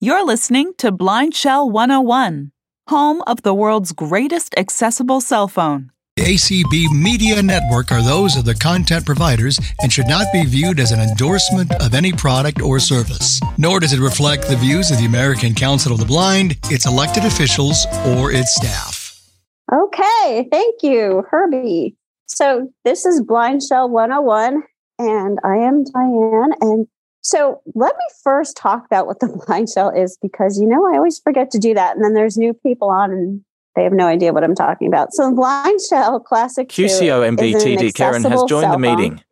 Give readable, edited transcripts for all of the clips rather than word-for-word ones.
You're listening to BlindShell 101, home of the world's greatest accessible cell phone. The ACB Media Network are those of the content providers and should not be viewed as an endorsement of any product or service. Nor does it reflect the views of the American Council of the Blind, its elected officials, or its staff. Okay, thank you, Herbie. So this is BlindShell 101, and I am Diane, and so let me first talk about what the BlindShell is, because, you know, I always forget to do that. And then there's new people on and they have no idea what I'm talking about. So BlindShell Classic 2 QCOMBTD Karen has joined the meeting.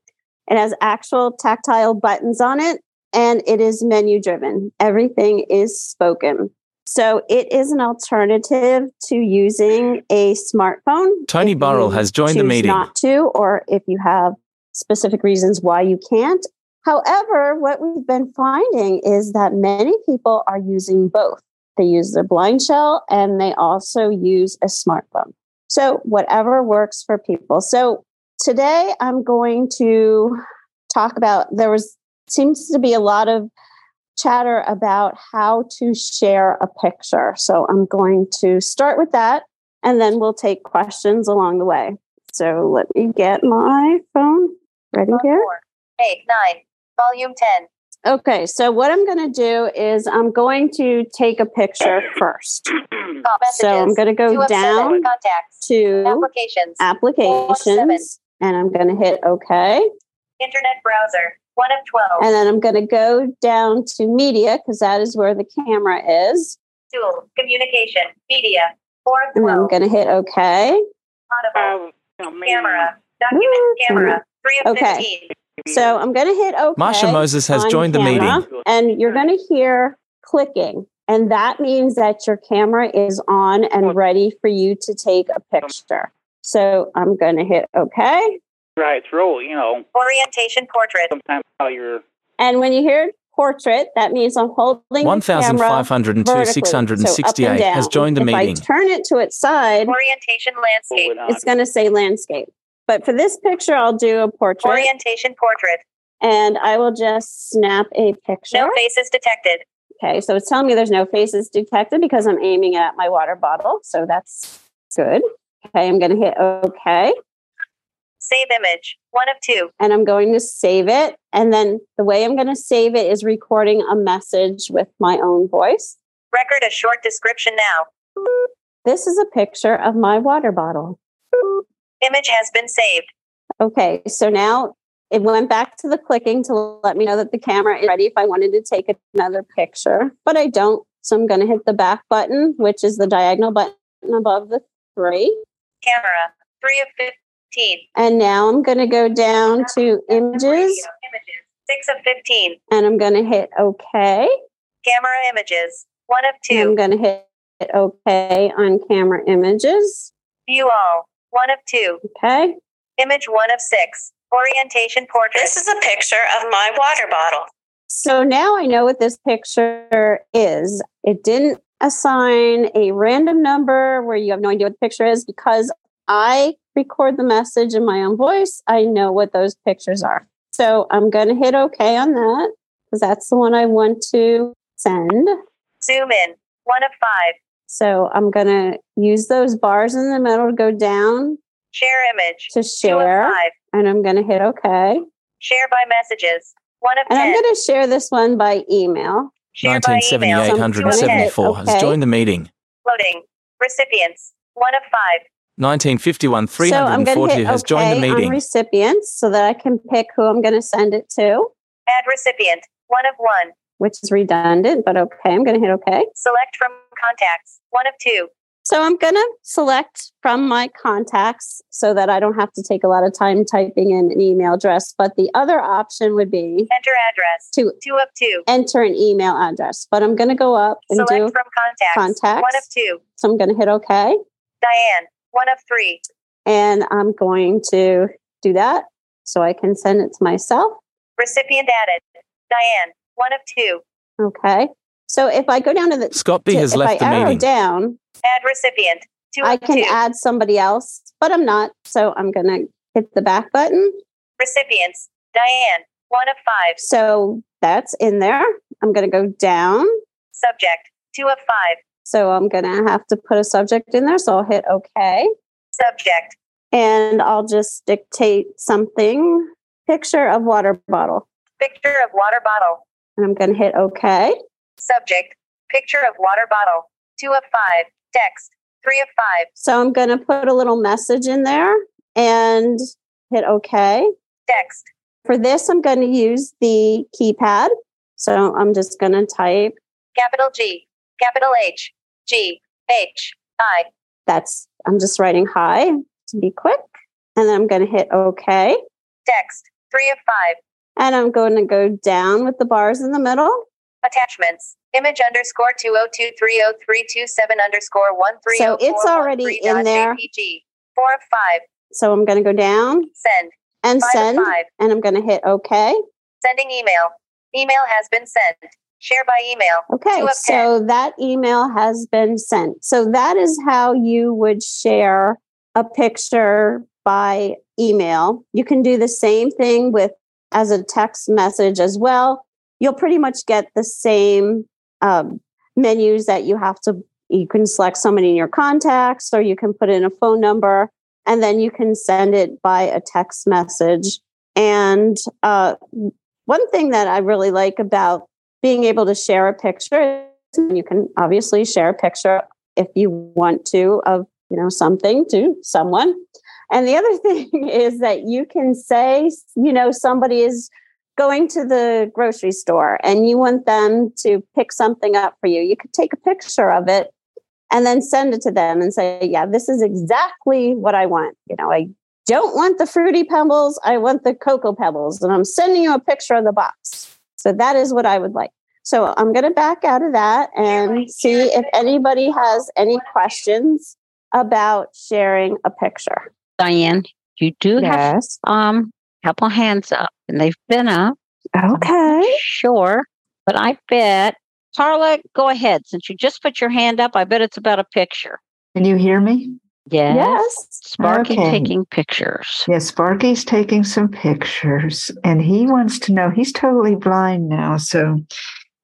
It has actual tactile buttons on it, and it is menu driven. Everything is spoken. So it is an alternative to using a smartphone. Tony Burrell has joined the meeting. Not to, or if you have specific reasons why you can't. However, what we've been finding is that many people are using both. They use their BlindShell and they also use a smartphone. So whatever works for people. So today I'm going to talk about, seems to be a lot of chatter about how to share a picture. So I'm going to start with that, and then we'll take questions along the way. So let me get my phone ready here. 8, 9. Volume 10. Okay, so what I'm going to do is I'm going to take a picture first. So I'm going to go down to applications, and I'm going to hit OK. Internet browser, 1 of 12. And then I'm going to go down to media, because that is where the camera is. Tool, communication, media, 4 of 12. And I'm going to hit OK. Audible, camera, document, camera, 3 of 15. So I'm going to hit OK. Marsha Moses has joined the meeting. And you're going to hear clicking. And that means that your camera is on and ready for you to take a picture. So I'm going to hit OK. Right, it's roll, you know. Orientation portrait. Sometimes how you're. And when you hear portrait, that means I'm holding 1,502,668 has joined the meeting. If I turn it to its side. Orientation landscape. It's going to say landscape. But for this picture, I'll do a portrait. Orientation portrait. And I will just snap a picture. No faces detected. Okay, so it's telling me there's no faces detected because I'm aiming at my water bottle. So that's good. Okay, I'm going to hit OK. Save image, 1 of 2. And I'm going to save it. And then the way I'm going to save it is recording a message with my own voice. Record a short description now. This is a picture of my water bottle. Image has been saved. Okay, so now it went back to the clicking to let me know that the camera is ready if I wanted to take another picture, but I don't. So I'm going to hit the back button, which is the diagonal button above the 3. Camera, 3 of 15. And now I'm going to go down to images. Radio, images, 6 of 15. And I'm going to hit OK. Camera images, 1 of 2. And I'm going to hit OK on camera images. View all. 1 of 2. Okay. Image 1 of 6. Orientation portrait. This is a picture of my water bottle. So now I know what this picture is. It didn't assign a random number where you have no idea what the picture is, because I record the message in my own voice. I know what those pictures are. So I'm going to hit OK on that, because that's the one I want to send. Zoom in. 1 of 5. So I'm going to use those bars in the middle to go down. Share image. To share. 2 of 5. And I'm going to hit OK. Share by messages. 1 of 10. And I'm going to share this one by email. 1978,874 has joined the meeting. Loading. Recipients. 1 of 5. 1951,340 has joined the meeting. On recipients, so that I can pick who I'm going to send it to. Add recipient. 1 of 1. Which is redundant, but OK. I'm going to hit OK. Select from contacts. 1 of 2. So I'm going to select from my contacts so that I don't have to take a lot of time typing in an email address. But the other option would be enter address to 2 of 2. Enter an email address. But I'm going to go up and select from contacts. 1 of 2. So I'm going to hit OK. Diane, 1 of 3. And I'm going to do that so I can send it to myself. Recipient added. Diane, 1 of 2. Okay. So if I go down to the Scott B has left the meeting. Down, add recipient. 2 of 2. I can add somebody else, but I'm not. So I'm going to hit the back button. Recipients. Diane. 1 of 5. So that's in there. I'm going to go down. Subject, 2 of 5. So I'm going to have to put a subject in there. So I'll hit OK. Subject. And I'll just dictate something. Picture of water bottle. Picture of water bottle. And I'm going to hit OK. Subject, picture of water bottle. 2 of 5. Text, 3 of 5. So I'm going to put a little message in there and hit OK. Text. For this, I'm going to use the keypad. So I'm just going to type. Capital G, capital H, G, H, I. That's, I'm just writing hi to be quick. And then I'm going to hit OK. Text, 3 of 5. And I'm going to go down with the bars in the middle. Attachments, image _, 202303271 _130. So it's already in there. JPG, 4 of 5. So I'm going to go down. Send. And send. And I'm going to hit OK. Sending email. Email has been sent. Share by email. Okay, so that email has been sent. So that is how you would share a picture by email. You can do the same thing with as a text message as well. You'll pretty much get the same menus that you have to. You can select somebody in your contacts, or you can put in a phone number, and then you can send it by a text message. And one thing that I really like about being able to share a picture, you can obviously share a picture if you want to of, you know, something to someone. And the other thing is that you can say, you know, somebody is going to the grocery store and you want them to pick something up for you. You could take a picture of it and then send it to them and say, yeah, this is exactly what I want. You know, I don't want the Fruity Pebbles. I want the Cocoa Pebbles. And I'm sending you a picture of the box. So that is what I would like. So I'm going to back out of that and see if anybody has any questions about sharing a picture. Diane, you do have a couple hands up, and they've been up. Okay. I'm not sure, but I bet. Carla, go ahead. Since you just put your hand up, I bet it's about a picture. Can you hear me? Yes. Sparky taking pictures. Yes, Sparky's taking some pictures, and he wants to know, he's totally blind now, so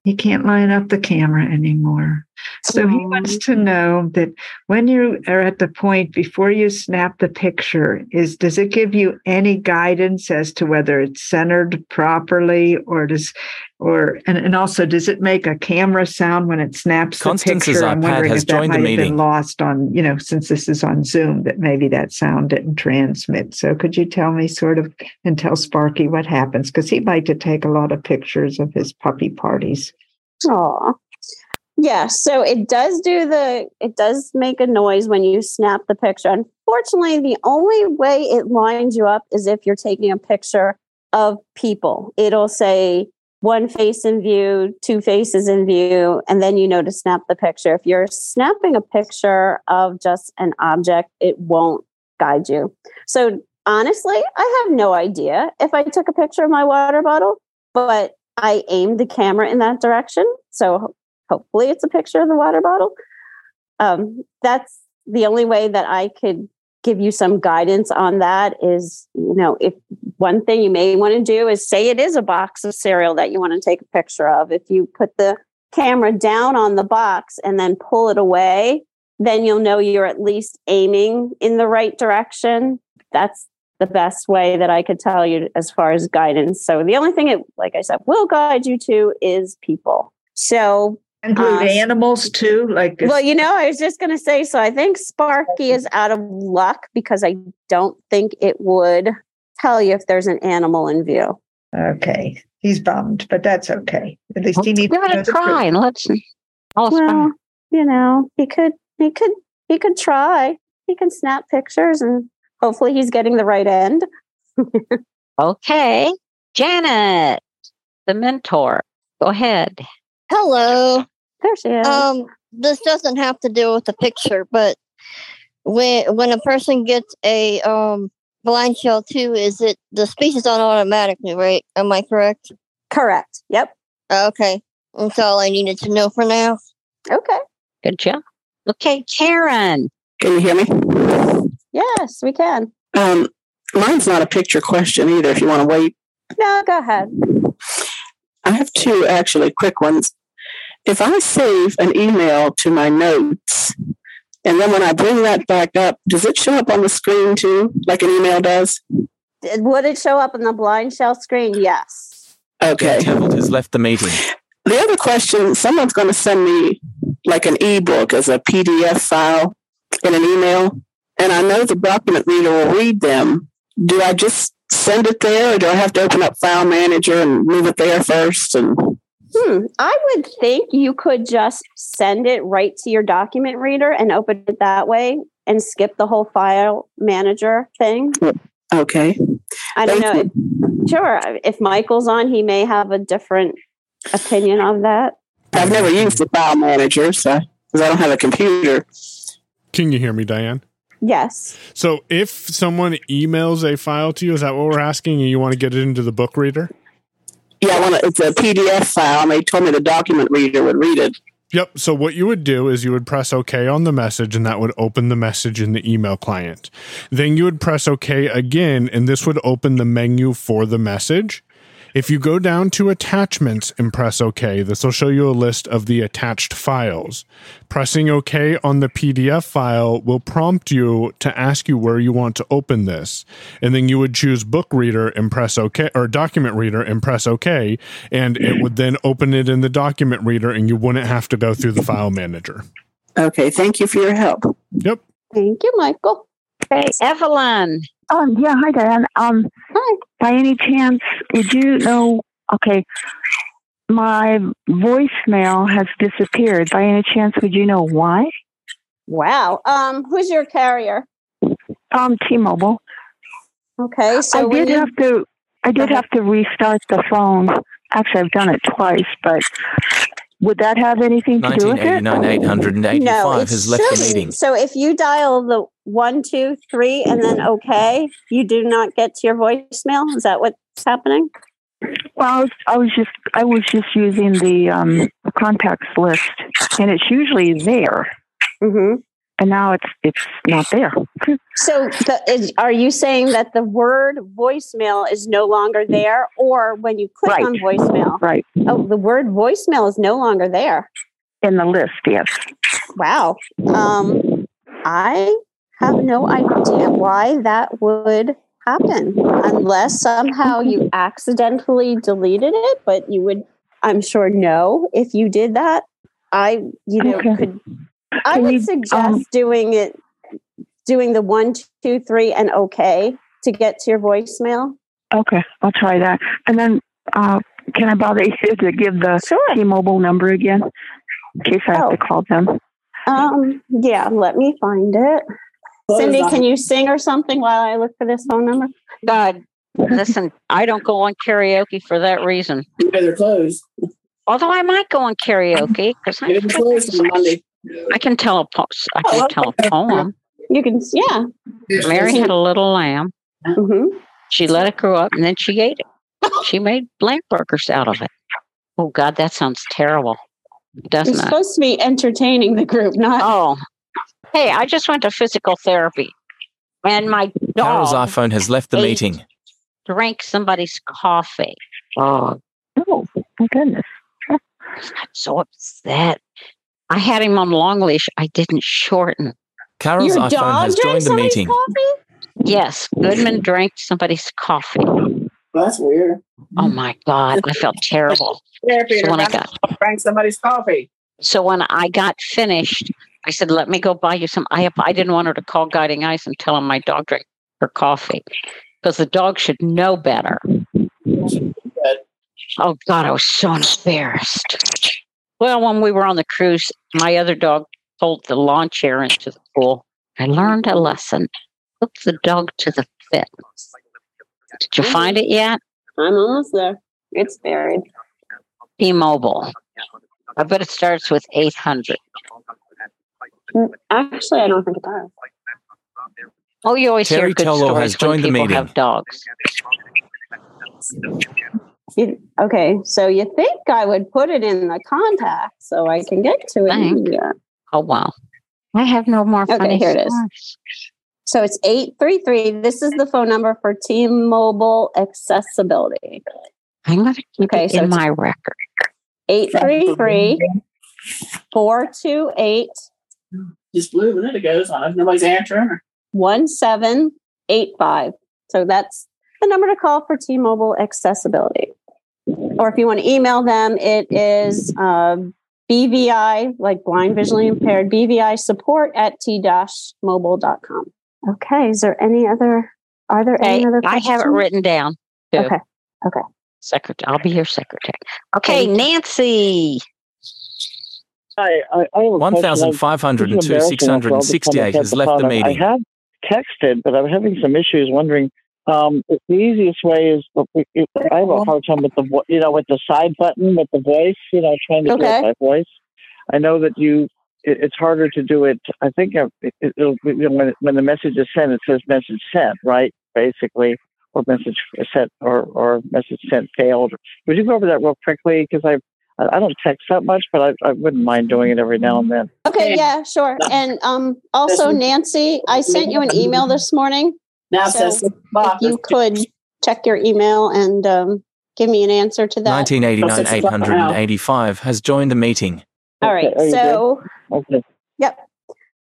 he can't line up the camera anymore. So he wants to know that when you are at the point before you snap the picture, does it give you any guidance as to whether it's centered properly, or and also does it make a camera sound when it snaps the picture? I'm wondering if that might have been lost on, you know, since this is on Zoom, that maybe that sound didn't transmit. So could you tell me and tell Sparky what happens? Because he'd like to take a lot of pictures of his puppy parties. Aw. Yeah, so it does make a noise when you snap the picture. Unfortunately, the only way it lines you up is if you're taking a picture of people. It'll say one face in view, two faces in view, and then you know to snap the picture. If you're snapping a picture of just an object, it won't guide you. So honestly, I have no idea if I took a picture of my water bottle, but I aimed the camera in that direction. So hopefully it's a picture of the water bottle. That's the only way that I could give you some guidance on that is, you know, if one thing you may want to do is say it is a box of cereal that you want to take a picture of. If you put the camera down on the box and then pull it away, then you'll know you're at least aiming in the right direction. That's the best way that I could tell you as far as guidance. So the only thing it, like I said, will guide you to is people. So include animals too, like. Well, you know, I was just going to say. So I think Sparky is out of luck because I don't think it would tell you if there's an animal in view. Okay, he's bummed, but that's okay. At least he needs to give it a try and let's see. Well, you know, he could try. He can snap pictures, and hopefully, he's getting the right end. Okay, Janet, the mentor, go ahead. Hello. There she is. This doesn't have to do with the picture, but when a person gets a BlindShell 2, is it the speech is on automatically, right? Am I correct? Correct. Yep. Okay. That's all I needed to know for now. Okay. Good job. Okay, Karen. Can you hear me? Yes, we can. Mine's not a picture question either. If you want to wait. No, go ahead. I have two actually quick ones. If I save an email to my notes, and then when I bring that back up, does it show up on the screen too, like an email does? Would it show up on the BlindShell screen? Yes. Okay. Dan Temple has left the meeting. The other question, someone's going to send me like an ebook as a PDF file in an email, and I know the document reader will read them. Do I just send it there, or do I have to open up File Manager and move it there first? And I would think you could just send it right to your document reader and open it that way and skip the whole File Manager thing. Okay. I don't know. Sure. If Michael's on, he may have a different opinion on that. I've never used the File Manager, so because I don't have a computer. Can you hear me, Diane? Yes. So if someone emails a file to you, is that what we're asking? You want to get it into the book reader? Yeah, it's a PDF file, and they told me the document reader would read it. Yep. So what you would do is you would press OK on the message, and that would open the message in the email client. Then you would press OK again, and this would open the menu for the message. If you go down to Attachments and press OK, this will show you a list of the attached files. Pressing OK on the PDF file will prompt you to ask you where you want to open this. And then you would choose Book Reader and press OK, or Document Reader and press OK, and it would then open it in the Document Reader, and you wouldn't have to go through the File Manager. Okay, thank you for your help. Yep. Thank you, Michael. Hey, Evelyn. Yeah, hi, Diane. Hi. By any chance, would you know, okay, my voicemail has disappeared. By any chance, would you know why? Wow. Who's your carrier? T-Mobile. Okay. So I did have to restart the phone. Actually, I've done it twice, but would that have anything to do with it? 1989-885 has left the meeting. So if you dial the 1, 2, 3, and then okay, you do not get to your voicemail? Is that what's happening? Well, I was just using the contacts list, and it's usually there. Mm-hmm. And now it's not there. So are you saying that the word voicemail is no longer there, or when you click on voicemail? Right. Oh, the word voicemail is no longer there. In the list, yes. Wow. I have no idea why that would happen, unless somehow you accidentally deleted it, but you would, I'm sure, know if you did that. I would suggest doing the 1, 2, 3, and okay to get to your voicemail. Okay, I'll try that. And then, can I bother you to give the T-Mobile number again, in case I have to call them? Yeah, let me find it. Cindy, can you sing or something while I look for this phone number? God, listen, I don't go on karaoke for that reason. They're closed. Although I might go on karaoke because I'm closed on Monday. I can tell a poem. You can, yeah. Mary had a little lamb. Mm-hmm. She let it grow up, and then she ate it. She made lamb burgers out of it. Oh, God, that sounds terrible. Doesn't it? You're supposed to be entertaining the group, not... Oh. Hey, I just went to physical therapy, and my dog... Carol's iPhone has left the meeting. Drank somebody's coffee. Oh my goodness. I'm so upset. I had him on long leash. I didn't shorten. Carol's iPhone has joined the meeting. Coffee? Yes, Goodman drank somebody's coffee. Well, that's weird. Oh my God, I felt terrible. So when drank somebody's coffee. So when I got finished, I said, "Let me go buy you some." I didn't want her to call Guiding Eyes and tell him my dog drank her coffee, because the dog should know better. Oh God, I was so embarrassed. Well, when we were on the cruise, my other dog pulled the lawn chair into the pool. I learned a lesson. Hook the dog to the fit. Did you find it yet? I'm almost there. It's buried. T-Mobile. I bet it starts with 800. Actually, I don't think it does. Oh, you always hear good stories when people have dogs. Okay, so you think I would put it in the contact so I can get to it. Yeah. Oh, wow. I have no more funny here stars. It is. So it's 833. This is the phone number for T-Mobile Accessibility. I'm going to keep it in my record. 833 428. Just blue, and then it goes on. If nobody's answering. 1785. So that's the number to call for T-Mobile accessibility. Or if you want to email them, it is BVI, like blind visually impaired, BVI support at t-mobile.com. Okay. Is there any other, are there any other questions? I have it written down. Too. Okay. I'll be your secretary. Okay. Nancy. I 1,502, 668 has left the meeting. I have texted, but I'm having some issues wondering. The easiest way is I have a hard time with the with the side button with the voice. Trying to do it by voice. I know that it's harder to do it. I think it'll when the message is sent, it says message sent, right? Basically, or message sent or message sent failed. Would you go over that real quickly? Because I don't text that much, but I wouldn't mind doing it every now and then. Okay, yeah, sure. And also, Nancy, I sent you an email this morning. Now so if you could check your email and give me an answer to that. 1989-885 has joined the meeting. All right, so... Okay. Yep.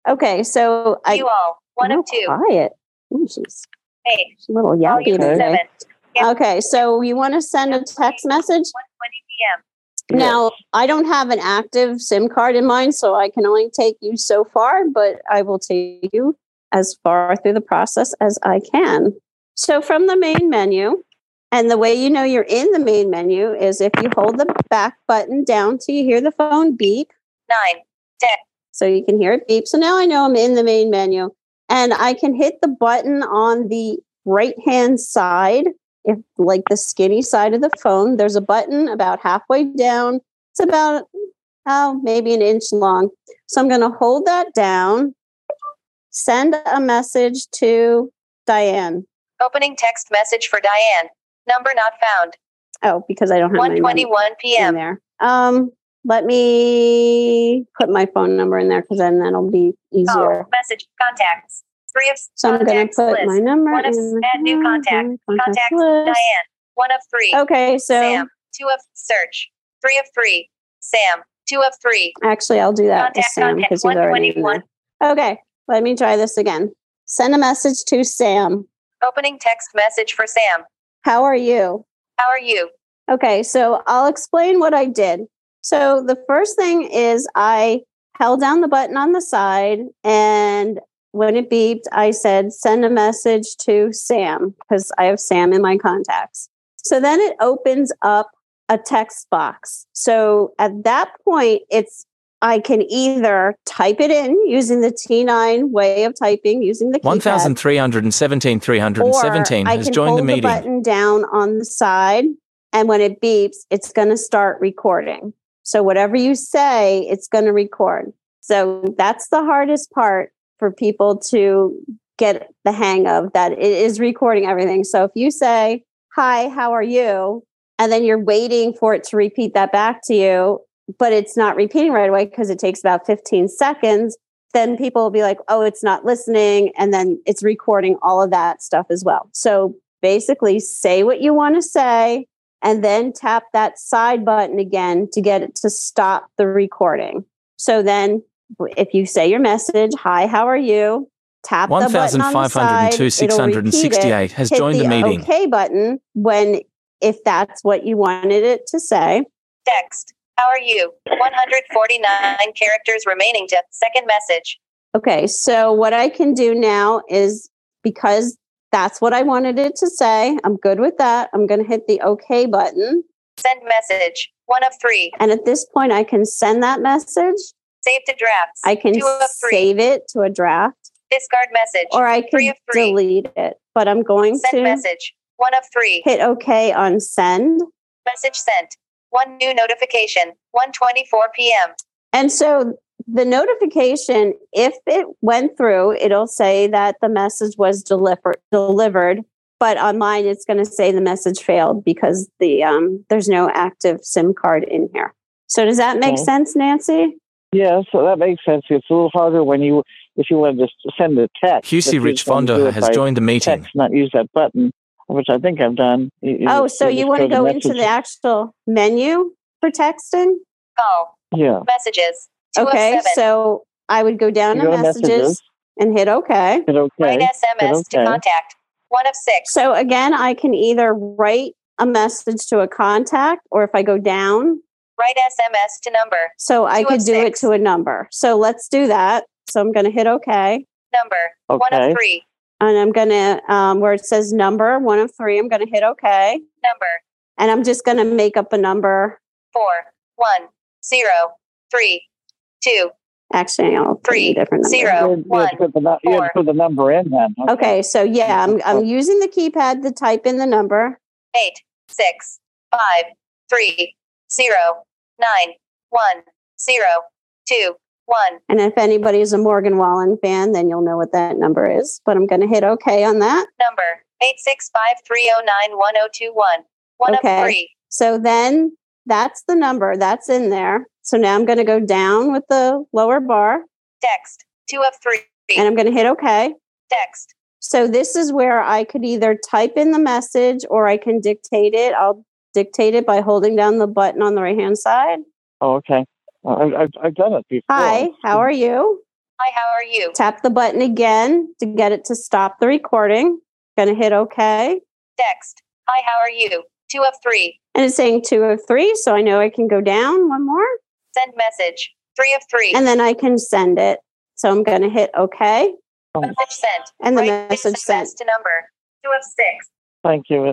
Okay, so... You all, one of two. Quiet. Ooh, she's a little yappy today. Yep. Okay, so you want to send a text message? 1:20 p.m. Now, I don't have an active SIM card in mind, so I can only take you so far, but I will take you as far through the process as I can. So from the main menu, and the way you know you're in the main menu is if you hold the back button down till you hear the phone beep. 9, 10. So you can hear it beep. So now I know I'm in the main menu, and I can hit the button on the right-hand side. If like the skinny side of the phone, there's a button about halfway down. It's about maybe an inch long. So I'm going to hold that down. Send a message to Diane. Opening text message for Diane. Number not found. Oh, because I don't have 1:21 p.m. in there. Let me put my phone number in there because then that'll be easier. Oh, message contacts. So I'm going to put list. My number. One of add new contact. Contact Diane. 1 of 3. Okay, so Sam. 2 of search. 3 of 3. Sam. 2 of 3. Actually, I'll do that to Sam because he's already in there. Okay, let me try this again. Send a message to Sam. Opening text message for Sam. How are you? How are you? Okay, so I'll explain what I did. So the first thing is I held down the button on the side and when it beeped, I said, send a message to Sam because I have Sam in my contacts. So then it opens up a text box. So at that point, I can either type it in using the T9 way of typing, using the keypad. 1,317, 317 has joined the meeting. Or I can hold the button down on the side, and when it beeps, it's going to start recording. So whatever you say, it's going to record. So that's the hardest part for people to get the hang of, that it is recording everything. So if you say, hi, how are you? And then you're waiting for it to repeat that back to you, but it's not repeating right away because it takes about 15 seconds, then people will be like, oh, it's not listening. And then it's recording all of that stuff as well. So basically say what you want to say and then tap that side button again to get it to stop the recording. So then if you say your message, hi, how are you? Tap the button on the side. 1,502,668 has joined the meeting. Okay button if that's what you wanted it to say. Text. How are you? 149 characters remaining to second message. Okay, so what I can do now is because that's what I wanted it to say. I'm good with that. I'm going to hit the okay button. Send message. 1 of 3. And at this point, I can send that message. Save to drafts. I can save it to a draft. Discard message. Or I can 3 of 3. Delete it. But I'm going send to... Send message. 1 of 3. Hit OK on send. Message sent. 1 new notification. 1:24 p.m. And so the notification, if it went through, it'll say that the message was delivered. But on mine, it's going to say the message failed because there's no active SIM card in here. So does that make sense, Nancy? Yeah, so that makes sense. It's a little harder if you want to just send a text. QC Rich Fonda has joined the meeting. Text, not use that button, which I think I've done. So you want to go into the actual menu for texting? Call. Yeah. Messages. Okay, so I would go down to messages and hit okay. Hit okay. Write SMS to contact. One of six. So again, I can either write a message to a contact, or if I go down, write SMS to number. So I could do it to a number. So let's do that. So I'm going to hit okay. Number, okay. One of three. And I'm going to, where it says number, one of three, I'm going to hit okay. Number. And I'm just going to make up a number. 4, 1, 0, 3, 2. Actually, I'll 3, 0, 1. You have to put the number in then. Okay, so yeah, I'm using the keypad to type in the number. 8, 6, 5, 3, 0, 9, 1, 0, 2, 1. And if anybody is a Morgan Wallen fan, then you'll know what that number is. But I'm going to hit okay on that. Number 86530910121. One of three. So then that's the number that's in there. So now I'm going to go down with the lower bar. Text, 2 of 3. And I'm going to hit okay. Text. So this is where I could either type in the message or I can dictate it. I'll dictate it by holding down the button on the right-hand side. Oh, okay. I've done it before. Hi, how are you? Hi, how are you? Tap the button again to get it to stop the recording. Going to hit okay. Text, hi, how are you? 2 of 3. And it's saying 2 of 3, so I know I can go down one more. Send message, 3 of 3. And then I can send it. So I'm going to hit OK. Message sent. And the message sent. To number, 2 of 6. Thank you.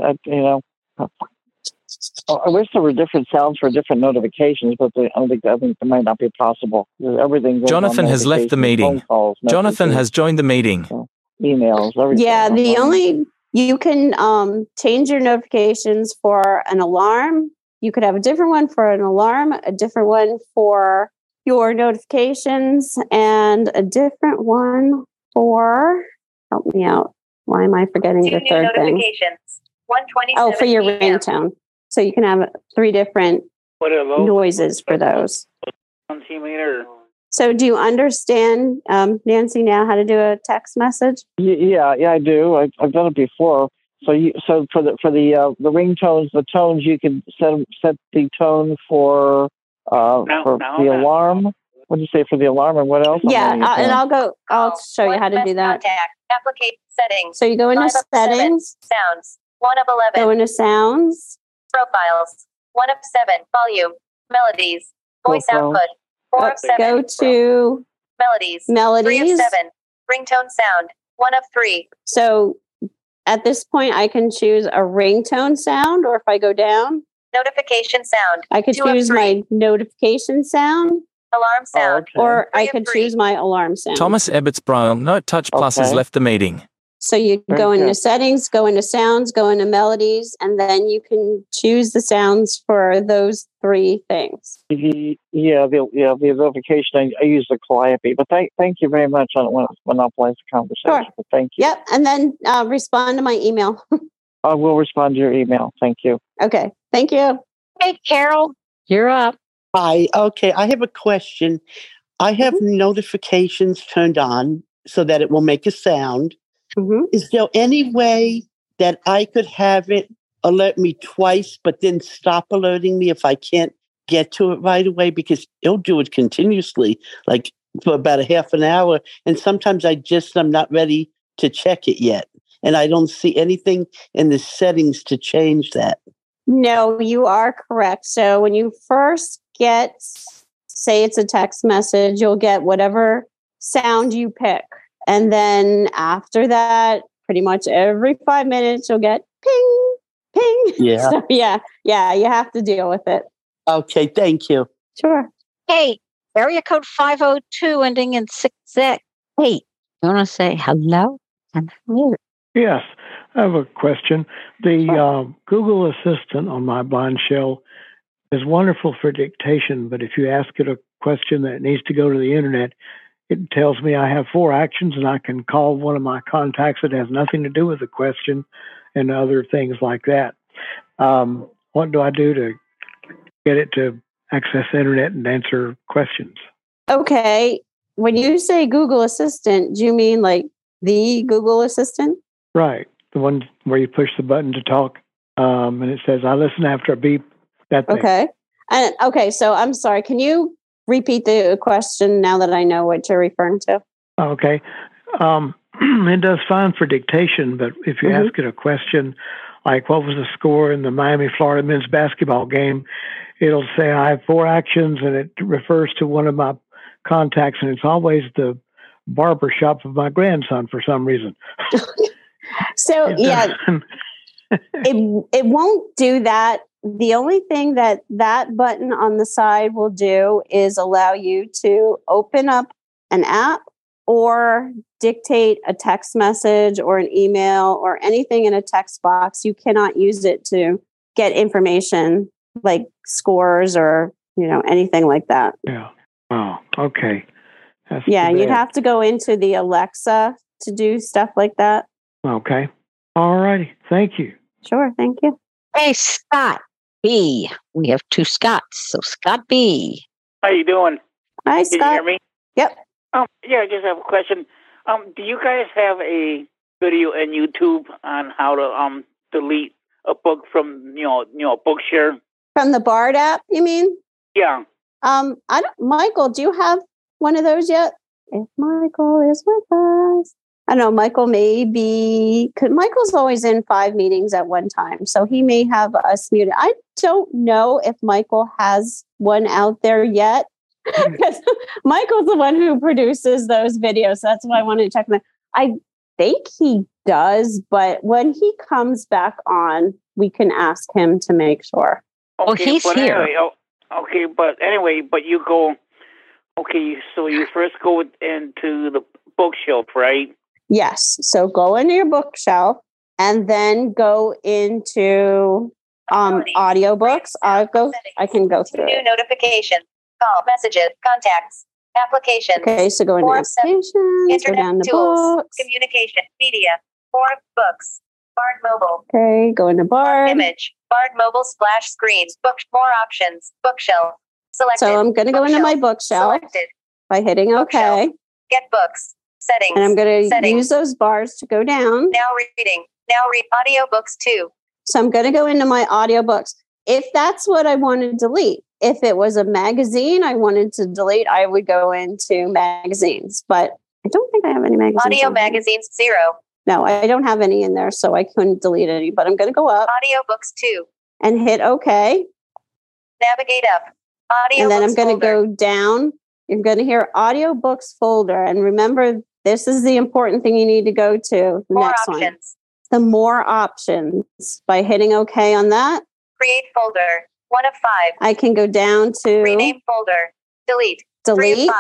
I wish there were different sounds for different notifications, but I think it might not be possible. Everything. Jonathan has left the meeting. Calls, Jonathan has joined the meeting. Emails. Everything. Yeah, you can change your notifications for an alarm. You could have a different one for an alarm, a different one for your notifications, and a different one for, help me out. Why am I forgetting the third thing? 127. Oh, for your ringtone. So you can have 3 different noises for those. So do you understand, Nancy, now how to do a text message? Yeah, I do. I've done it before. So for the ringtones, the tones, you can set the tone for the alarm. What did you say for the alarm and what else? Yeah, and I'll show you how to do that. Contact. Application settings. So you go into settings. Sounds. 1 of 11. Go into sounds. Profiles. 1 of 7. Volume. Melodies. Voice output. 4 of 7. Go to melodies. 3 of 7. Ringtone sound. 1 of 3. So at this point, I can choose a ringtone sound, or if I go down, notification sound. I could choose my notification sound, alarm sound, or I could choose my alarm sound. Thomas Ebbett's Braille Note Touch Plus has left the meeting. So you go into settings, go into sounds, go into melodies, and then you can choose the sounds for those 3 things. The notification, I use the Calliope, but thank you very much. I don't want to monopolize the conversation, but thank you. Yep, and then respond to my email. I will respond to your email. Thank you. Okay, thank you. Hey, Carol, you're up. Hi, okay, I have a question. I have notifications turned on so that it will make a sound. Mm-hmm. Is there any way that I could have it alert me twice, but then stop alerting me if I can't get to it right away? Because it'll do it continuously, like for about a half an hour. And sometimes I'm not ready to check it yet. And I don't see anything in the settings to change that. No, you are correct. So when you first get, say it's a text message, you'll get whatever sound you pick. And then after that, pretty much every 5 minutes, you'll get ping, ping. Yeah. So, yeah, you have to deal with it. Okay, thank you. Sure. Hey, area code 502 ending in 6X. Hey, you want to say hello? Yes, I have a question. The Google Assistant on my BlindShell is wonderful for dictation, but if you ask it a question that needs to go to the internet, it tells me I have 4 actions and I can call one of my contacts that has nothing to do with the question and other things like that. What do I do to get it to access the internet and answer questions? Okay. When you say Google Assistant, do you mean like the Google Assistant? Right. The one where you push the button to talk and it says, I listen after a beep. That thing. Okay. So I'm sorry. Can you repeat the question now that I know what you're referring to? Okay. It does fine for dictation, but if you ask it a question like what was the score in the Miami-Florida men's basketball game, it'll say I have four actions, and it refers to one of my contacts, and it's always the barber shop of my grandson for some reason. So, yeah, it won't do that. The only thing that button on the side will do is allow you to open up an app or dictate a text message or an email or anything in a text box. You cannot use it to get information like scores or, anything like that. Yeah. Wow. Okay. That's you'd have to go into the Alexa to do stuff like that. Okay. All righty. Thank you. Sure. Thank you. Hey, Scott B. We have two Scotts. So Scott B. How you doing? Hi, Scott. Can you hear me? Yep. I just have a question. Do you guys have a video in YouTube on how to delete a book from Bookshare? From the Bard app, you mean? Yeah. Michael, do you have one of those yet? If Michael is with us. I don't know, Michael Michael's always in 5 meetings at one time, so he may have us muted. I don't know if Michael has one out there yet, because Michael's the one who produces those videos. So that's why I wanted to check them out. I think he does, but when he comes back on, we can ask him to make sure. Okay, well, he's here. Anyway, you go. Okay, so you first go into the bookshelf, right? Yes. So go into your bookshelf and then go into audiobooks. I can go through new notification, call, messages, contacts, applications. Okay, so go into applications, internet, go down to tools, books, communication, media, form, books, Bard Mobile. Okay, go into Bard. Image, Bard Mobile /screen, book, more options, bookshelf, selected. So I'm going to go into my bookshelf selected. By hitting OK. Bookshelf. Get books. Settings. And I'm going to use those bars to go down. Now reading. Now read audiobooks too. So I'm going to go into my audiobooks. If that's what I want to delete, if it was a magazine I wanted to delete, I would go into magazines. But I don't think I have any magazines. Audio magazines, 0. No, I don't have any in there, so I couldn't delete any. But I'm going to go up. Audiobooks too. And hit OK. Navigate up. Audiobooks and then I'm going to go down. You're going to hear audiobooks folder. And remember, this is the important thing you need to go to. The more next options. One. The more options. By hitting OK on that. Create folder. 1 of 5. I can go down to. Rename folder. Delete. 3 of 5.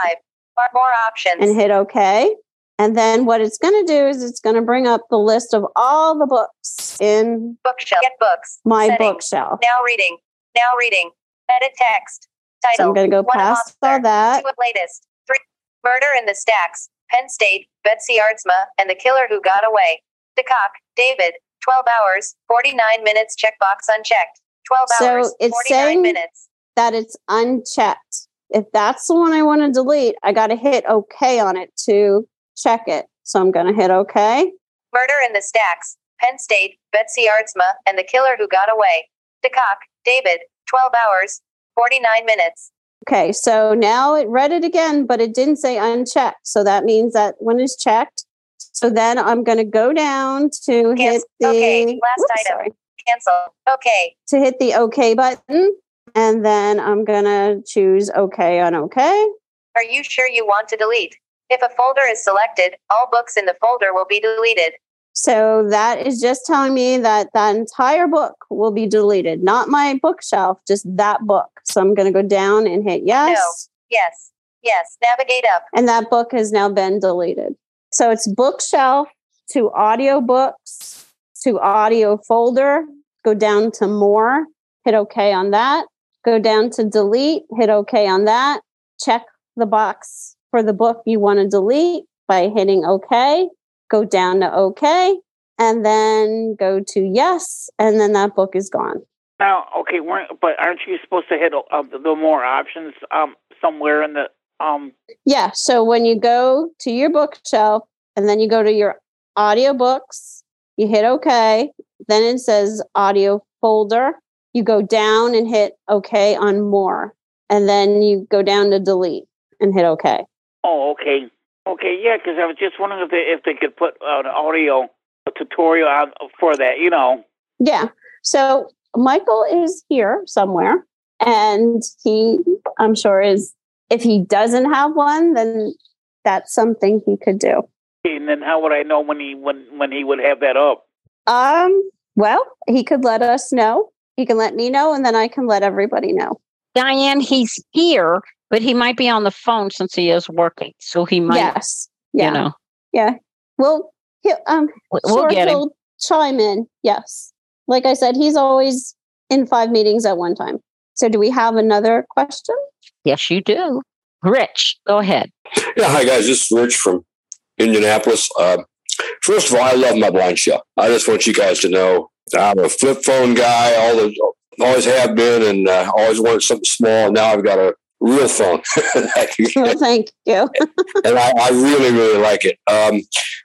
More options. And hit OK. And then what it's going to do is it's going to bring up the list of all the books in. Bookshelf. Get books. My settings. Bookshelf. Now reading. Now reading. Edit text. Title, so I'm going to go past all that. 2 latest 3, Murder in the Stacks, Penn State, Betsy Aardsma, and the Killer Who Got Away. DeKock, David, 12 hours, 49 minutes, checkbox unchecked. 12 hours, 49 minutes. That it's unchecked. If that's the one I want to delete, I got to hit OK on it to check it. So I'm going to hit OK. Murder in the Stacks, Penn State, Betsy Aardsma, and the Killer Who Got Away. DeKock, David, 12 hours. 49 minutes. Okay, so now it read it again, but it didn't say unchecked. So that means that one is checked. So then I'm going to go down to hit the... Okay, last item. Sorry. Cancel. Okay. To hit the OK button. And then I'm going to choose OK on OK. Are you sure you want to delete? If a folder is selected, all books in the folder will be deleted. So that is just telling me that that entire book will be deleted. Not my bookshelf, just that book. So I'm going to go down and hit yes. No. Yes. Yes. Navigate up. And that book has now been deleted. So it's bookshelf to audiobooks to audio folder. Go down to more. Hit OK on that. Go down to delete. Hit OK on that. Check the box for the book you want to delete by hitting OK. Go down to OK, and then go to yes, and then that book is gone. Now, okay, but aren't you supposed to hit the more options somewhere in the... Yeah, so when you go to your bookshelf, and then you go to your audiobooks, you hit OK, then it says audio folder, you go down and hit OK on more. and then you go down to delete and hit OK. Oh, OK. OK, yeah, because I was just wondering if they could put an audio tutorial out for that, you know. Yeah. So Michael is here somewhere, and he, I'm sure, is, if he doesn't have one, then that's something he could do. And then how would I know when he would have that up? Well, he could let us know. He can let me know, and then I can let everybody know. Diane, he's here, but he might be on the phone since he is working. So he might. Yes. Yeah. You know. Yeah. Well, we'll get him. He'll chime in. Yes. Like I said, he's always in 5 meetings at one time. So do we have another question? Yes, you do. Rich, go ahead. Yeah. Hi, guys. This is Rich from Indianapolis. First of all, I love my BlindShell. I just want you guys to know I'm a flip phone guy. Always have been, and always wanted something small. And now I've got a real phone. Well, thank you. And I really, really like it.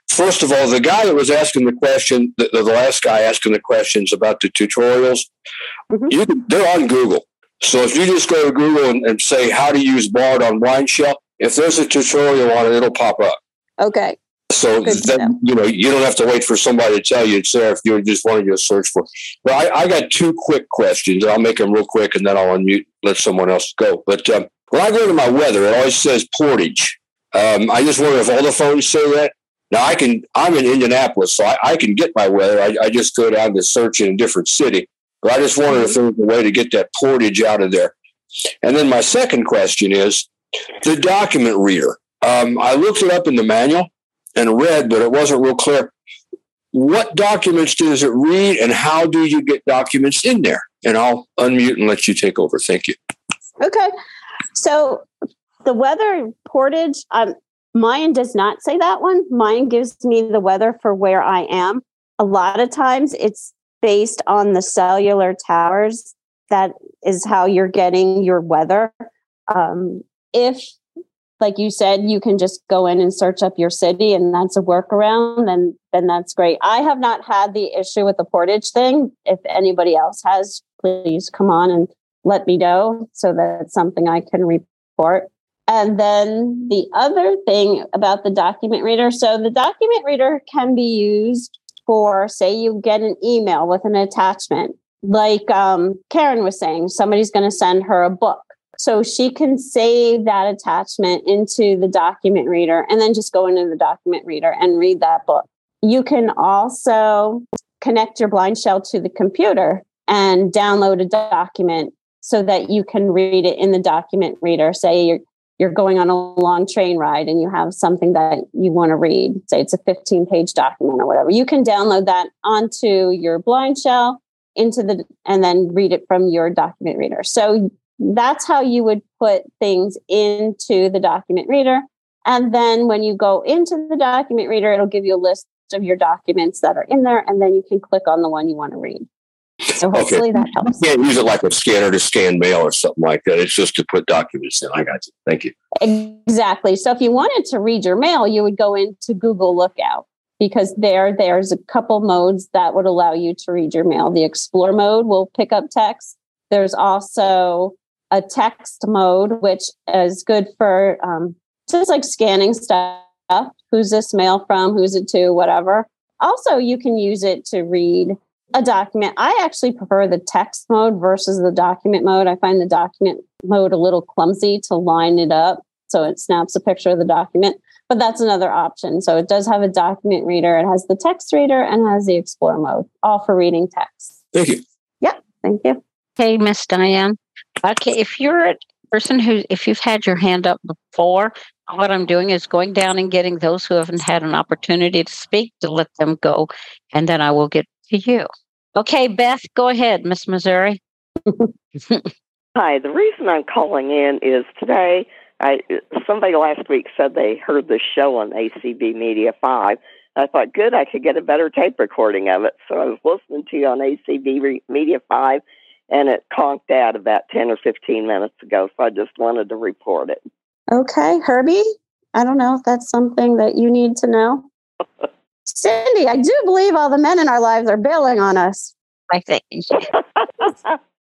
First of all, the guy that was asking the question, the last guy asking the questions about the tutorials, they're on Google. So if you just go to Google and say how to use Bard on BlindShell, if there's a tutorial on it, it'll pop up. Okay. So then, you know, you don't have to wait for somebody to tell you it's there if you just wanted to search for it. Well, I got 2 quick questions. I'll make them real quick, and then I'll unmute, let someone else go. But when I go to my weather, it always says Portage. I just wonder if all the phones say that. Now, I'm in Indianapolis, so I can get my weather. I just go down to search in a different city. But I just wonder if there was a way to get that Portage out of there. And then my second question is the document reader. I looked it up in the manual and read, but it wasn't real clear. What documents does it read, and how do you get documents in there? And I'll unmute and let you take over. Thank you. Okay. So the weather Portage, mine does not say that one. Mine gives me the weather for where I am. A lot of times it's based on the cellular towers. That is how you're getting your weather. If, like you said, you can just go in and search up your city, and that's a workaround, and then that's great. I have not had the issue with the Portage thing. If anybody else has, please come on and let me know so that it's something I can report. And then the other thing about the document reader. So the document reader can be used for, say, you get an email with an attachment. Like Karen was saying, somebody's going to send her a book. So she can save that attachment into the document reader and then just go into the document reader and read that book. You can also connect your BlindShell to the computer and download a document so that you can read it in the document reader. Say you're going on a long train ride and you have something that you want to read. Say it's a 15-page document or whatever. You can download that onto your BlindShell and then read it from your document reader. So that's how you would put things into the document reader. And then when you go into the document reader, it'll give you a list of your documents that are in there. And then you can click on the one you want to read. So hopefully that helps. You can't use it like a scanner to scan mail or something like that. It's just to put documents in. I got you. Thank you. Exactly. So if you wanted to read your mail, you would go into Google Lookout, because there's a couple modes that would allow you to read your mail. The Explore mode will pick up text. There's also a text mode, which is good for just like scanning stuff. Who's this mail from? Who's it to? Whatever. Also, you can use it to read a document. I actually prefer the text mode versus the document mode. I find the document mode a little clumsy to line it up so it snaps a picture of the document, but that's another option. So it does have a document reader. It has the text reader and has the Explore mode, all for reading text. Thank you. Yeah, thank you. Hey, Miss Diane. Okay, if you're a person if you've had your hand up before, what I'm doing is going down and getting those who haven't had an opportunity to speak to let them go, and then I will get to you. Okay, Beth, go ahead, Miss Missouri. Hi, the reason I'm calling in is today, somebody last week said they heard this show on ACB Media 5. I thought, good, I could get a better tape recording of it. So I was listening to you on ACB Media 5, and it conked out about 10 or 15 minutes ago, so I just wanted to report it. Okay, Herbie, I don't know if that's something that you need to know. Cindy, I do believe all the men in our lives are bailing on us. I think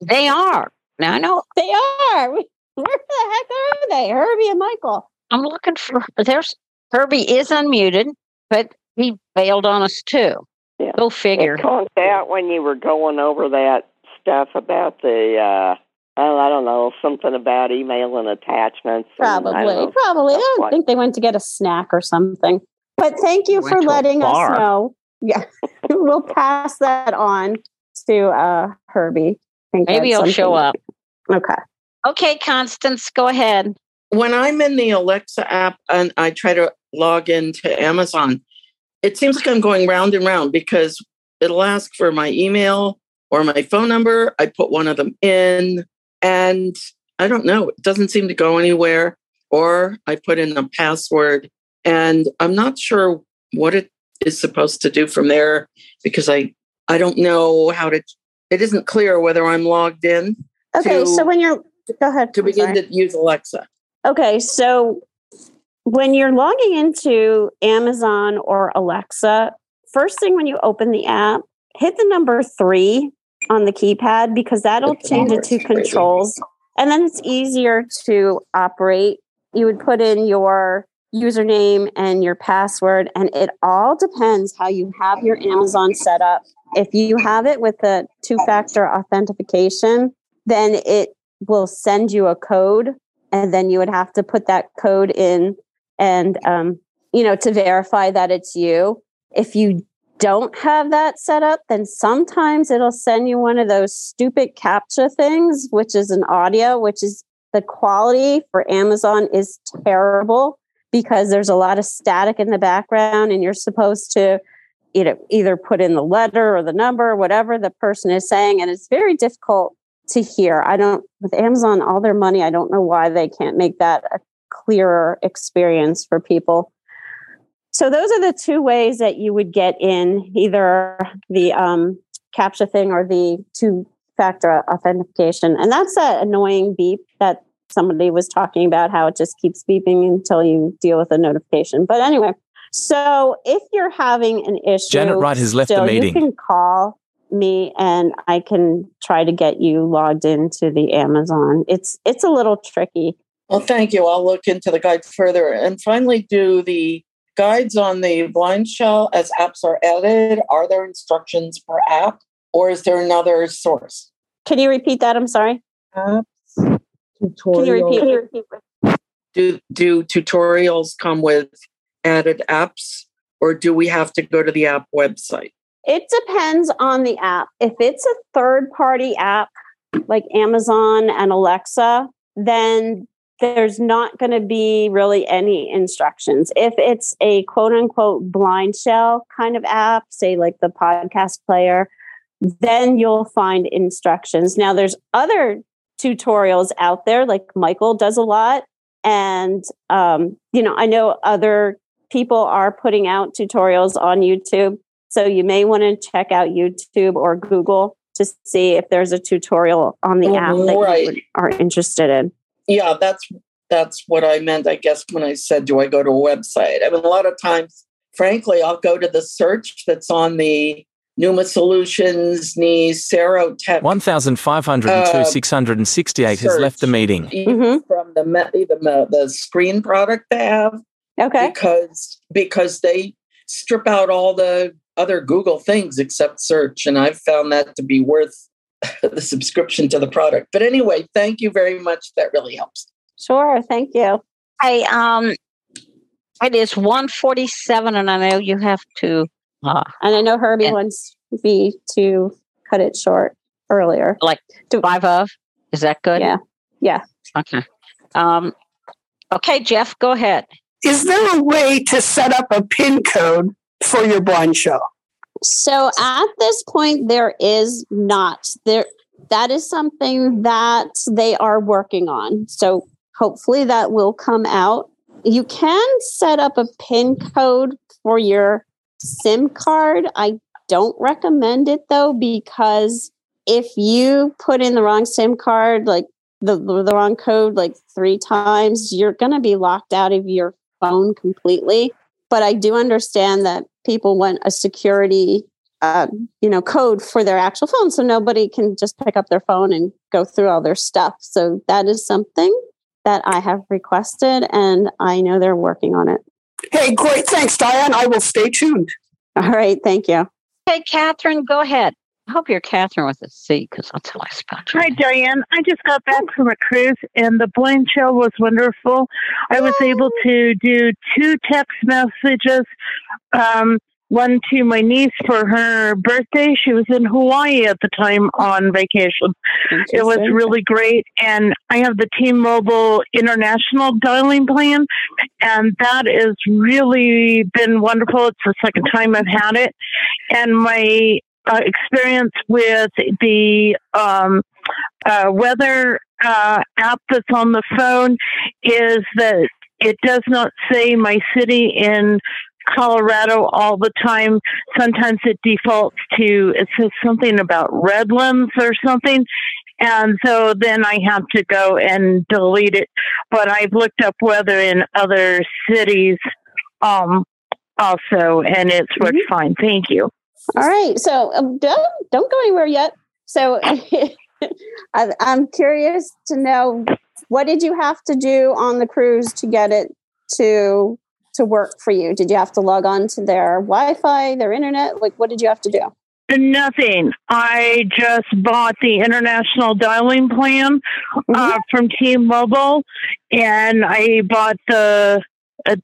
they are. No, I know. They are. Where the heck are they? Herbie and Michael. I'm looking for, there's, Herbie is unmuted, but he bailed on us too. Yeah. Go figure. It conked out when you were going over that stuff about the, I don't know, something about email and attachments. Probably. I don't think they went to get a snack or something. But thank you for letting us know. Yeah, we'll pass that on to Herbie. Maybe he'll show up. Okay. Okay, Constance, go ahead. When I'm in the Alexa app and I try to log into Amazon, it seems like I'm going round and round because it'll ask for my email or my phone number. I put one of them in and I don't know. It doesn't seem to go anywhere. Or I put in a password and I'm not sure what it is supposed to do from there because I don't know how to, it isn't clear whether I'm logged in. Okay, so when you're, go ahead. To begin to use Alexa. Okay, so when you're logging into Amazon or Alexa, first thing when you open the app, hit the number 3 on the keypad because that'll change it to controls. And then it's easier to operate. You would put in your username and your password, and it all depends how you have your Amazon set up. If you have it with the 2-factor authentication, then it will send you a code, and then you would have to put that code in and, to verify that it's you. If you don't have that set up, then sometimes it'll send you one of those stupid CAPTCHA things, which is an audio, which is the quality for Amazon is terrible because there's a lot of static in the background and you're supposed to either put in the letter or the number, or whatever the person is saying. And it's very difficult to hear. With Amazon, all their money, I don't know why they can't make that a clearer experience for people. So those are the two ways that you would get in, either the CAPTCHA thing or the 2-factor authentication. And that's that annoying beep that somebody was talking about, how it just keeps beeping until you deal with a notification. But anyway, so if you're having an issue, Janet Wright has left the meeting. You can call me and I can try to get you logged into the Amazon. It's a little tricky. Well, thank you. I'll look into the guide further. And finally, do the guides on the BlindShell as apps are added? Are there instructions per app or is there another source? Can you repeat that? I'm sorry. Apps, tutorial. Can you repeat? Do tutorials come with added apps or do we have to go to the app website? It depends on the app. If it's a third-party app like Amazon and Alexa, then there's not going to be really any instructions. If it's a quote-unquote blind shell kind of app, say like the podcast player, then you'll find instructions. Now, there's other tutorials out there, like Michael does a lot. And, I know other people are putting out tutorials on YouTube. So you may want to check out YouTube or Google to see if there's a tutorial on the app that you are interested in. Yeah, that's what I meant, I guess, when I said, do I go to a website? I mean, a lot of times, frankly, I'll go to the search that's on the Pneuma Solutions, NeeSerotek. 1,502,668 has left the meeting. From the screen product they have. Okay. Because they strip out all the other Google things except search. And I've found that to be worth the subscription to the product. But anyway, thank you very much. That really helps. Sure. Thank you. It is 1:47 and I know you have to. And I know Herbie wants me to cut it short earlier. Like 5 of? Is that good? Yeah. Okay. Okay, Jeff, go ahead. Is there a way to set up a PIN code for your BlindShell? So at this point, there is not. That is something that they are working on. So hopefully that will come out. You can set up a PIN code for your SIM card. I don't recommend it, though, because if you put in the wrong SIM card, like the wrong code, like 3 times, you're going to be locked out of your phone completely. But I do understand that people want a security code for their actual phone. So nobody can just pick up their phone and go through all their stuff. So that is something that I have requested, and I know they're working on it. Hey, great. Thanks, Diane. I will stay tuned. All right. Thank you. Hey, Catherine, go ahead. I hope you're Catherine with a C, because that's how I spelled it. Hi, Diane. I just got back from a cruise, and the BlindShell was wonderful. I was able to do 2 text messages, one to my niece for her birthday. She was in Hawaii at the time on vacation. It was really great. And I have the T-Mobile international dialing plan, and that has really been wonderful. It's the second time I've had it. And my experience with the weather app that's on the phone is that it does not say my city in Colorado all the time. Sometimes it defaults to, it says something about Redlands or something. And so then I have to go and delete it. But I've looked up weather in other cities also, and it's worked fine. Thank you. All right. So don't go anywhere yet. So I'm curious to know, what did you have to do on the cruise to get it to work for you? Did you have to log on to their Wi-Fi, their internet? Like, what did you have to do? Nothing. I just bought the international dialing plan from T-Mobile, and I bought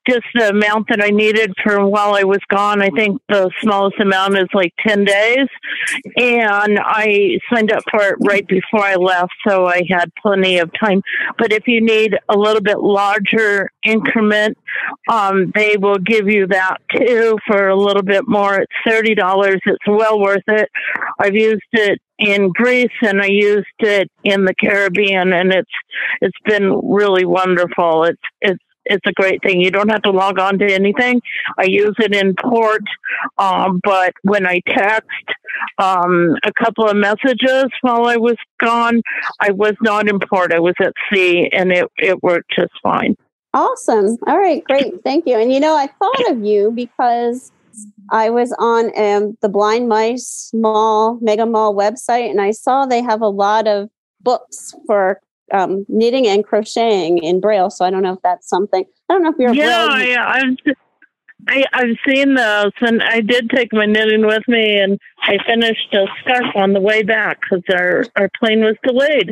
just the amount that I needed for while I was gone. I think the smallest amount is like 10 days. And I signed up for it right before I left, so I had plenty of time. But if you need a little bit larger increment, they will give you that too for a little bit more. It's $30. It's well worth it. I've used it in Greece, and I used it in the Caribbean, and it's been really wonderful. It's a great thing. You don't have to log on to anything. I use it in port, but when I text a couple of messages while I was gone, I was not in port. I was at sea, and it worked just fine. Awesome. All right, great. Thank you. And, I thought of you because I was on the Blind Mice Mall, Mega Mall website, and I saw they have a lot of books for knitting and crocheting in Braille. So I don't know if that's something. I don't know if you're Braille. Yeah, I've seen those, and I did take my knitting with me, and I finished a scarf on the way back because our plane was delayed.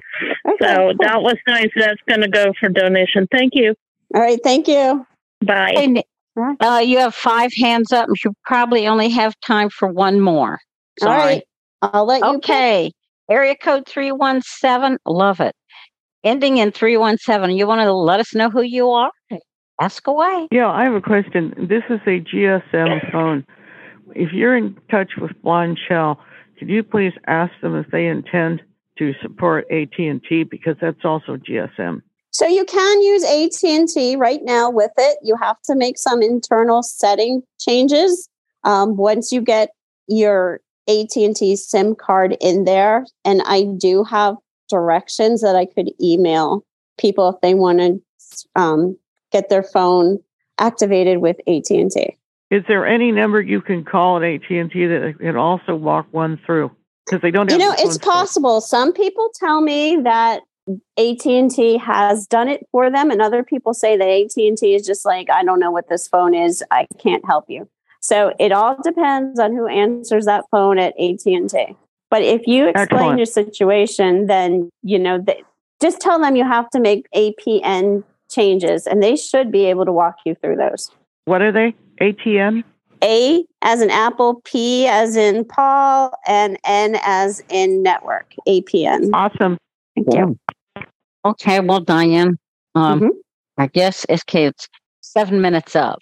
Okay, so cool. That was nice. That's going to go for donation. Thank you. All right. Thank you. Bye. And, you have 5 hands up, and you probably only have time for one more. Sorry. All right. I'll let you. Okay. Area code 317. Love it. Ending in 317. You want to let us know who you are? Ask away. Yeah, I have a question. This is a GSM phone. If you're in touch with BlindShell, could you please ask them if they intend to support AT&T, because that's also GSM? So you can use AT&T right now with it. You have to make some internal setting changes. Once you get your AT&T SIM card in there, and I do have directions that I could email people if they want to get their phone activated with AT&T. Is there any number you can call at AT&T that can also walk one through? Because they don't have it's possible. Some people tell me that AT&T has done it for them, and other people say that AT&T is just like, I don't know what this phone is. I can't help you. So it all depends on who answers that phone at AT&T. But if you explain your situation, then, just tell them you have to make APN changes, and they should be able to walk you through those. What are they? ATN? A as in Apple, P as in Paul, and N as in network. APN. Awesome. Thank you. Okay. Well, Diane, I guess it's 7 minutes up.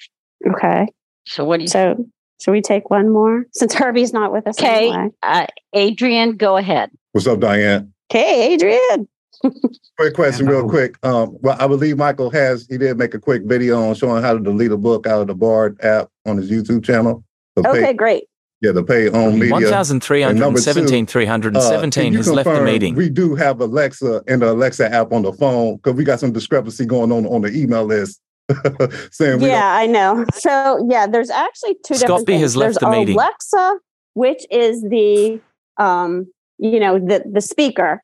Okay. So what do you think? Should we take one more? Since Herbie's not with us. Okay, anyway. Adrian, go ahead. What's up, Diane? Hey, Adrian. Quick question real quick. I believe Michael did make a quick video on showing how to delete a book out of the Bard app on his YouTube channel. Great. Yeah, the pay on media. 1,317, 317 has left the meeting. We do have Alexa and the Alexa app on the phone because we got some discrepancy going on the email list. I know. So, there's actually two different things. Scott B has left the meeting. There's Alexa which is the, the speaker,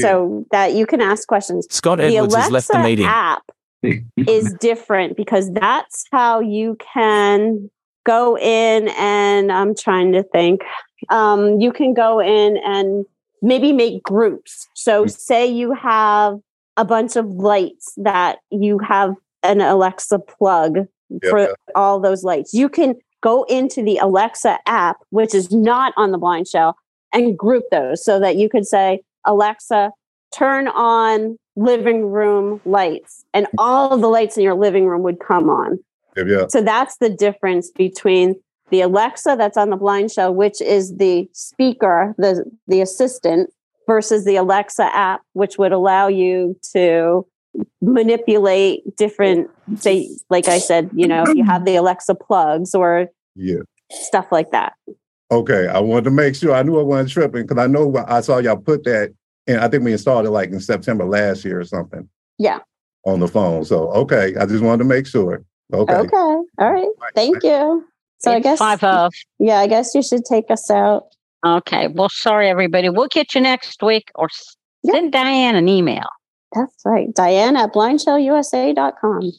so that you can ask questions. Scott Edwards has left the meeting. The Alexa app is different because that's how you can go in and I'm trying to think. You can go in and maybe make groups. So say you have a bunch of lights that you have an Alexa plug for all those lights. You can go into the Alexa app, which is not on the Blind Shell, and group those so that you could say, Alexa, turn on living room lights, and all of the lights in your living room would come on. Yeah. So that's the difference between the Alexa that's on the Blind Shell, which is the speaker, the assistant, versus the Alexa app, which would allow you to manipulate different, say, like I said, if you have the Alexa plugs or stuff like that. Okay, I wanted to make sure I knew I wasn't tripping because I know I saw y'all put that, and I think we installed it like in September last year or something. Yeah. On the phone. So, okay, I just wanted to make sure. Okay. Okay. All right. Thank you. So I guess 5-0. Yeah, I guess you should take us out. Okay. Well, sorry, everybody. We'll get you next week or send Diane an email. That's right. Diane at blindshellusa.com.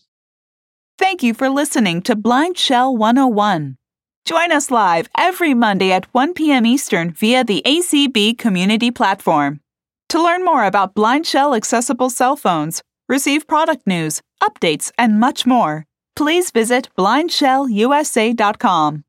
Thank you for listening to Blind Shell 101. Join us live every Monday at 1 p.m. Eastern via the ACB community platform. To learn more about Blind Shell accessible cell phones, receive product news, updates, and much more, please visit blindshellusa.com.